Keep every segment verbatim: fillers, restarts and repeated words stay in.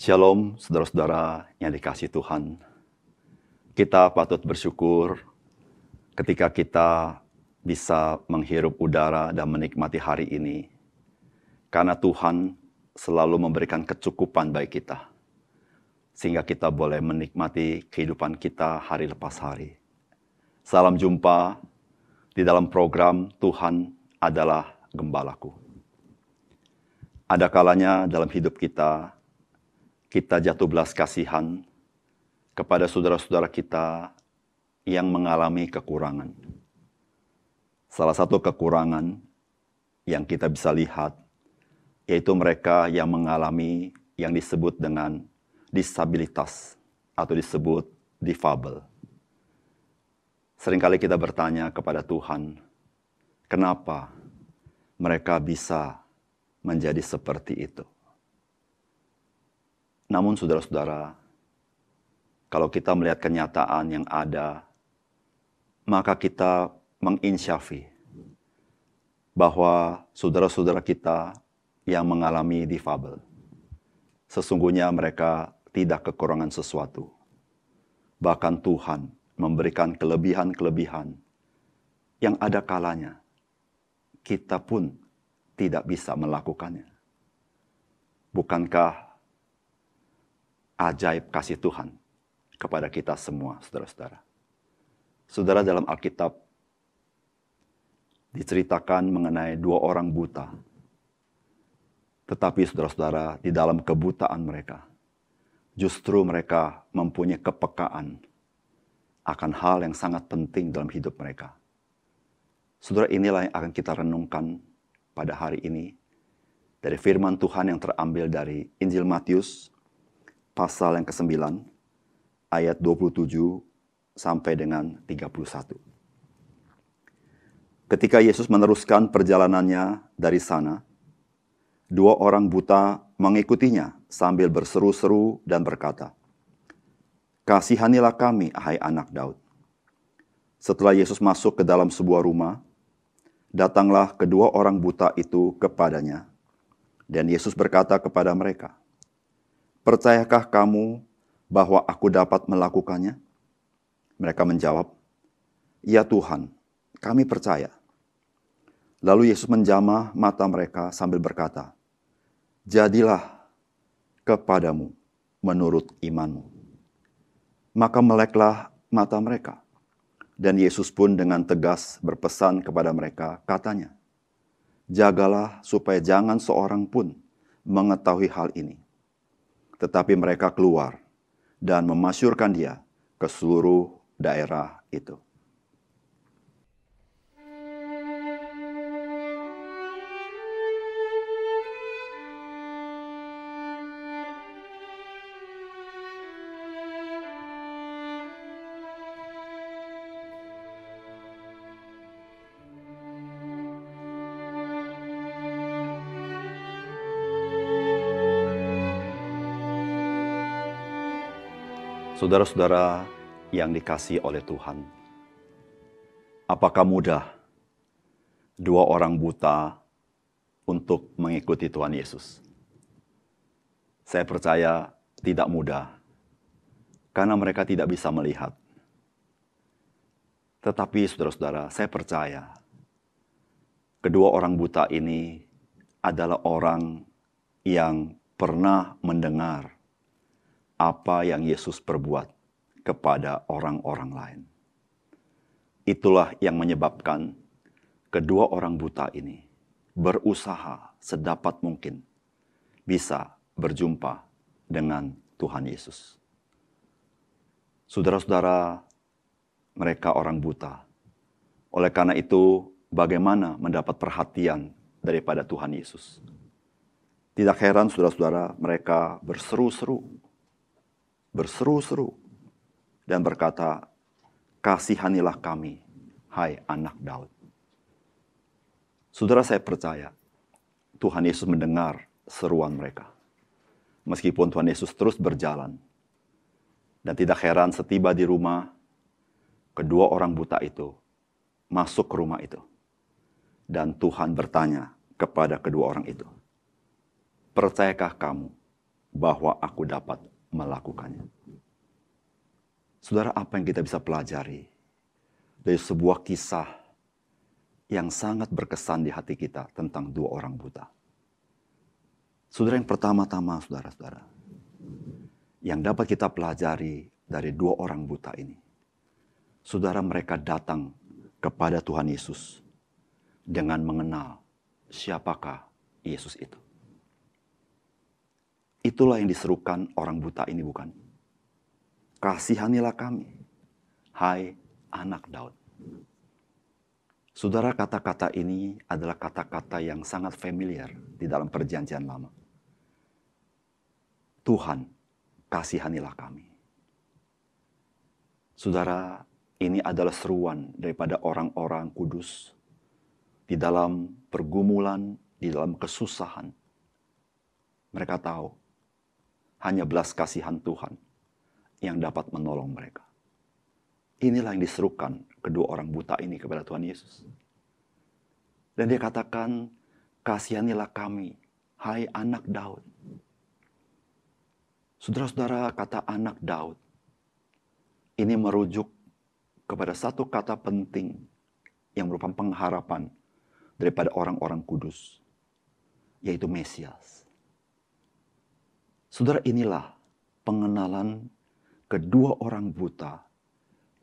Shalom saudara-saudara yang dikasihi Tuhan. Kita patut bersyukur ketika kita bisa menghirup udara dan menikmati hari ini. Karena Tuhan selalu memberikan kecukupan bagi kita. Sehingga kita boleh menikmati kehidupan kita hari lepas hari. Salam jumpa di dalam program Tuhan Adalah Gembalaku. Ada kalanya dalam hidup kita, kita jatuh belas kasihan kepada saudara-saudara kita yang mengalami kekurangan. Salah satu kekurangan yang kita bisa lihat, yaitu mereka yang mengalami yang disebut dengan disabilitas atau disebut difabel. Seringkali kita bertanya kepada Tuhan, kenapa mereka bisa menjadi seperti itu? Namun saudara-saudara, kalau kita melihat kenyataan yang ada, maka kita menginsyafi bahwa saudara-saudara kita yang mengalami difabel, sesungguhnya mereka tidak kekurangan sesuatu. Bahkan Tuhan memberikan kelebihan-kelebihan yang ada kalanya kita pun tidak bisa melakukannya. Bukankah ajaib kasih Tuhan kepada kita semua, saudara-saudara. Saudara, dalam Alkitab diceritakan mengenai dua orang buta. Tetapi, saudara-saudara, di dalam kebutaan mereka, justru mereka mempunyai kepekaan akan hal yang sangat penting dalam hidup mereka. Saudara, inilah yang akan kita renungkan pada hari ini dari firman Tuhan yang terambil dari Injil Matius, pasal yang kesembilan, ayat dua puluh tujuh sampai dengan tiga puluh satu. Ketika Yesus meneruskan perjalanannya dari sana, dua orang buta mengikutinya sambil berseru-seru dan berkata, "Kasihanilah kami, hai anak Daud." Setelah Yesus masuk ke dalam sebuah rumah, datanglah kedua orang buta itu kepadanya, dan Yesus berkata kepada mereka, "Percayakah kamu bahwa aku dapat melakukannya?" Mereka menjawab, "Ya Tuhan, kami percaya." Lalu Yesus menjamah mata mereka sambil berkata, "Jadilah kepadamu menurut imanmu." Maka meleklah mata mereka. Dan Yesus pun dengan tegas berpesan kepada mereka, katanya, "Jagalah supaya jangan seorang pun mengetahui hal ini." Tetapi mereka keluar dan memasyurkan dia ke seluruh daerah itu. Saudara-saudara yang dikasihi oleh Tuhan, apakah mudah dua orang buta untuk mengikuti Tuhan Yesus? Saya percaya tidak mudah, karena mereka tidak bisa melihat. Tetapi saudara-saudara, saya percaya kedua orang buta ini adalah orang yang pernah mendengar apa yang Yesus perbuat kepada orang-orang lain. Itulah yang menyebabkan kedua orang buta ini berusaha sedapat mungkin bisa berjumpa dengan Tuhan Yesus. Saudara-saudara, mereka orang buta. Oleh karena itu, bagaimana mendapat perhatian daripada Tuhan Yesus? Tidak heran saudara-saudara, mereka berseru-seru, berseru-seru dan berkata, "Kasihanilah kami, hai anak Daud." Saudara, saya percaya Tuhan Yesus mendengar seruan mereka. Meskipun Tuhan Yesus terus berjalan, dan tidak heran setiba di rumah, kedua orang buta itu masuk ke rumah itu. Dan Tuhan bertanya kepada kedua orang itu, "Percayakah kamu bahwa aku dapat melakukannya?" Saudara, apa yang kita bisa pelajari dari sebuah kisah yang sangat berkesan di hati kita tentang dua orang buta? Saudara, yang pertama-tama, saudara-saudara, yang dapat kita pelajari dari dua orang buta ini, saudara, mereka datang kepada Tuhan Yesus dengan mengenal siapakah Yesus itu. Itulah yang diserukan orang buta ini, bukan? "Kasihanilah kami, hai anak Daud." Saudara, kata-kata ini adalah kata-kata yang sangat familiar di dalam perjanjian lama. Tuhan, kasihanilah kami. Saudara, ini adalah seruan daripada orang-orang kudus di dalam pergumulan, di dalam kesusahan. Mereka tahu hanya belas kasihan Tuhan yang dapat menolong mereka. Inilah yang diserukan kedua orang buta ini kepada Tuhan Yesus. Dan dia katakan, "Kasihanilah kami, hai anak Daud." Saudara-saudara, kata anak Daud ini merujuk kepada satu kata penting yang merupakan pengharapan daripada orang-orang kudus, yaitu Mesias. Saudara, inilah pengenalan kedua orang buta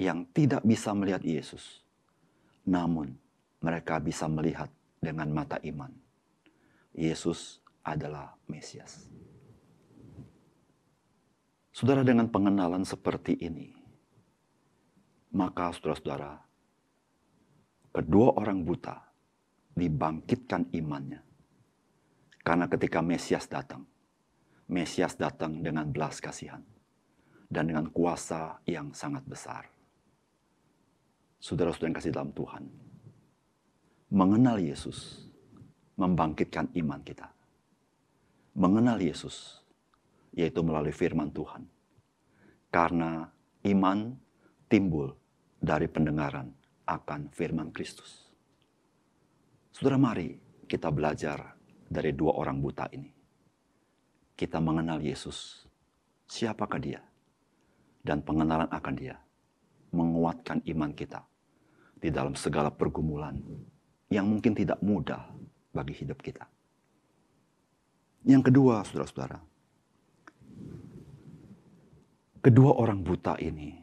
yang tidak bisa melihat Yesus. Namun, mereka bisa melihat dengan mata iman. Yesus adalah Mesias. Saudara, dengan pengenalan seperti ini, maka saudara-saudara, kedua orang buta dibangkitkan imannya. Karena ketika Mesias datang, Mesias datang dengan belas kasihan dan dengan kuasa yang sangat besar. Saudara-saudara yang kasih dalam Tuhan, mengenal Yesus membangkitkan iman kita. Mengenal Yesus, yaitu melalui firman Tuhan. Karena iman timbul dari pendengaran akan firman Kristus. Saudara, mari kita belajar dari dua orang buta ini. Kita mengenal Yesus, siapakah dia, dan pengenalan akan dia menguatkan iman kita di dalam segala pergumulan yang mungkin tidak mudah bagi hidup kita. Yang kedua, saudara-saudara, kedua orang buta ini,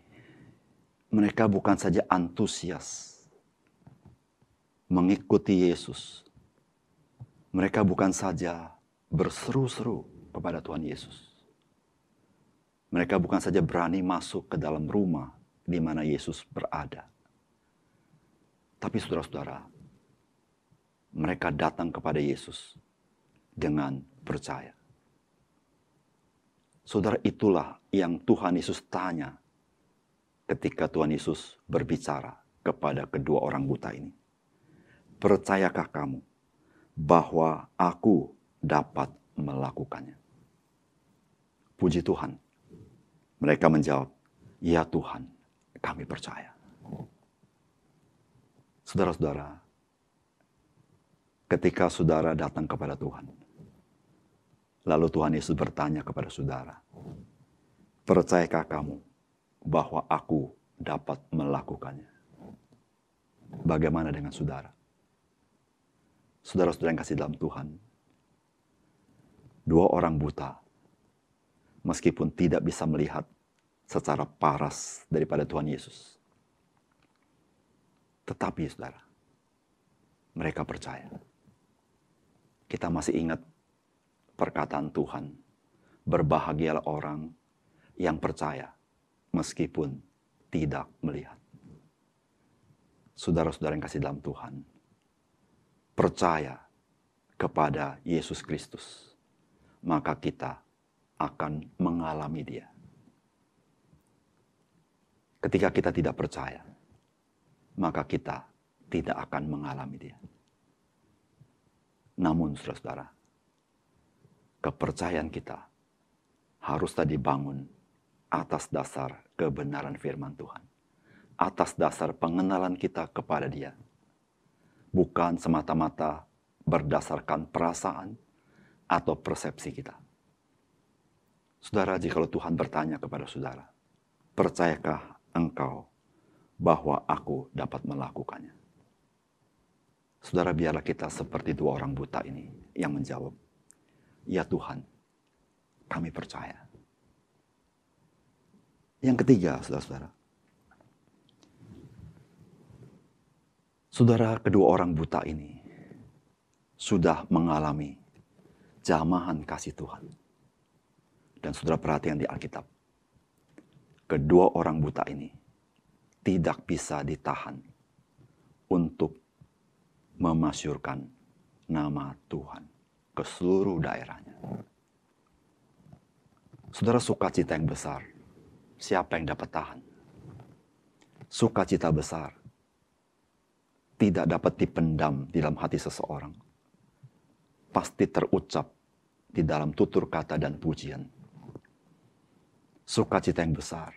mereka bukan saja antusias mengikuti Yesus, mereka bukan saja berseru-seru kepada Tuhan Yesus. Mereka bukan saja berani masuk ke dalam rumah di mana Yesus berada. Tapi saudara-saudara, mereka datang kepada Yesus dengan percaya. Saudara, itulah yang Tuhan Yesus tanya ketika Tuhan Yesus berbicara kepada kedua orang buta ini. "Percayakah kamu bahwa aku dapat melakukannya?" Puji Tuhan, mereka menjawab, "Ya Tuhan, kami percaya." Saudara-saudara, ketika saudara datang kepada Tuhan, lalu Tuhan Yesus bertanya kepada saudara, "Percayakah kamu bahwa aku dapat melakukannya?" Bagaimana dengan saudara? Saudara-saudara yang kasih dalam Tuhan, dua orang buta, meskipun tidak bisa melihat secara paras daripada Tuhan Yesus, tetapi saudara, mereka percaya. Kita masih ingat perkataan Tuhan, "Berbahagialah orang yang percaya meskipun tidak melihat." Saudara-saudara yang kasih dalam Tuhan, percaya kepada Yesus Kristus maka kita akan mengalami dia. Ketika kita tidak percaya, maka kita tidak akan mengalami dia. Namun saudara-saudara, kepercayaan kita harus tadi bangun atas dasar kebenaran firman Tuhan. Atas dasar pengenalan kita kepada dia. Bukan semata-mata berdasarkan perasaan atau persepsi kita. Saudara, jikalau Tuhan bertanya kepada saudara, percayakah engkau bahwa aku dapat melakukannya? Saudara, biarlah kita seperti dua orang buta ini yang menjawab, ya Tuhan, kami percaya. Yang ketiga, saudara-saudara, Saudara, kedua orang buta ini sudah mengalami jamahan kasih Tuhan. Dan saudara perhatikan di Alkitab. Kedua orang buta ini tidak bisa ditahan untuk memasyurkan nama Tuhan ke seluruh daerahnya. Saudara, sukacita yang besar, siapa yang dapat tahan? Sukacita besar tidak dapat dipendam di dalam hati seseorang. Pasti terucap di dalam tutur kata dan pujian. Sukacita yang besar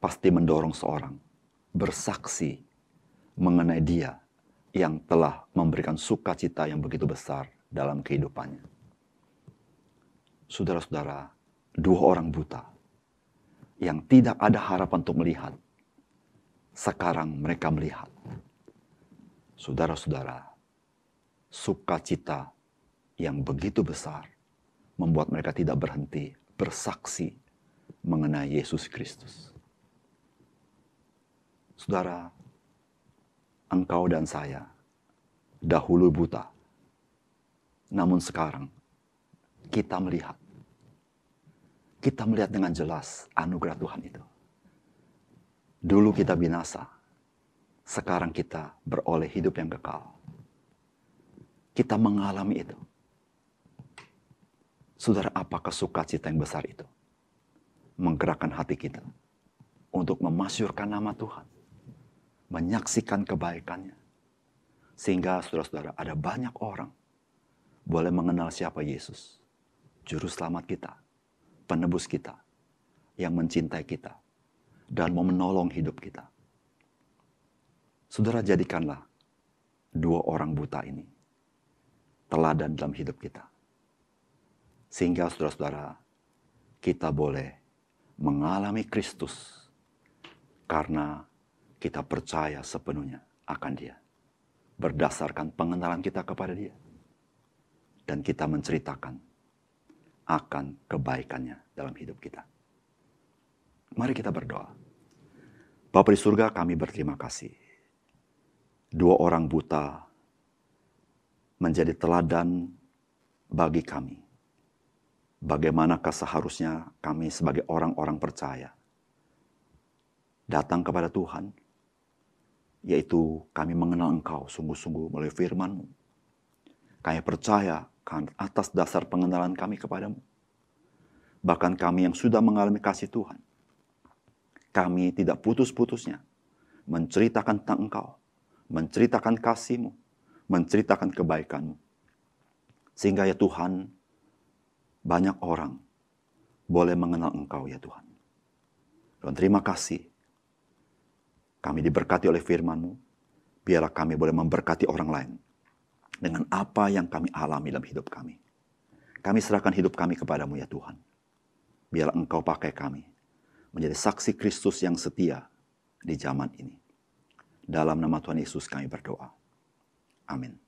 pasti mendorong seorang bersaksi mengenai dia yang telah memberikan sukacita yang begitu besar dalam kehidupannya. Saudara-saudara, dua orang buta yang tidak ada harapan untuk melihat, sekarang mereka melihat. Saudara-saudara, sukacita yang begitu besar membuat mereka tidak berhenti bersaksi mengenai Yesus Kristus. Saudara, engkau dan saya dahulu buta, namun sekarang kita melihat. Kita melihat dengan jelas anugerah Tuhan itu. Dulu kita binasa, sekarang kita beroleh hidup yang kekal. Kita mengalami itu. Saudara, apakah sukacita yang besar itu menggerakkan hati kita untuk memasyurkan nama Tuhan, menyaksikan kebaikannya, sehingga saudara-saudara ada banyak orang boleh mengenal siapa Yesus, juru selamat kita, penebus kita, yang mencintai kita dan mau menolong hidup kita. Saudara, jadikanlah dua orang buta ini teladan dalam hidup kita. Sehingga saudara-saudara, kita boleh mengalami Kristus karena kita percaya sepenuhnya akan dia. Berdasarkan pengenalan kita kepada dia. Dan kita menceritakan akan kebaikannya dalam hidup kita. Mari kita berdoa. Bapa di surga, kami berterima kasih. Dua orang buta menjadi teladan bagi kami. Bagaimanakah seharusnya kami sebagai orang-orang percaya datang kepada Tuhan, yaitu kami mengenal Engkau sungguh-sungguh melalui firman-Mu. Kami percaya atas dasar pengenalan kami kepadamu. Bahkan kami yang sudah mengalami kasih Tuhan, kami tidak putus-putusnya menceritakan tentang Engkau, menceritakan kasih-Mu, menceritakan kebaikan-Mu. Sehingga ya Tuhan, banyak orang boleh mengenal Engkau ya Tuhan. Dan terima kasih, kami diberkati oleh firman-Mu, biarlah kami boleh memberkati orang lain dengan apa yang kami alami dalam hidup kami. Kami serahkan hidup kami kepadamu ya Tuhan. Biarlah Engkau pakai kami menjadi saksi Kristus yang setia di zaman ini. Dalam nama Tuhan Yesus kami berdoa. Amin.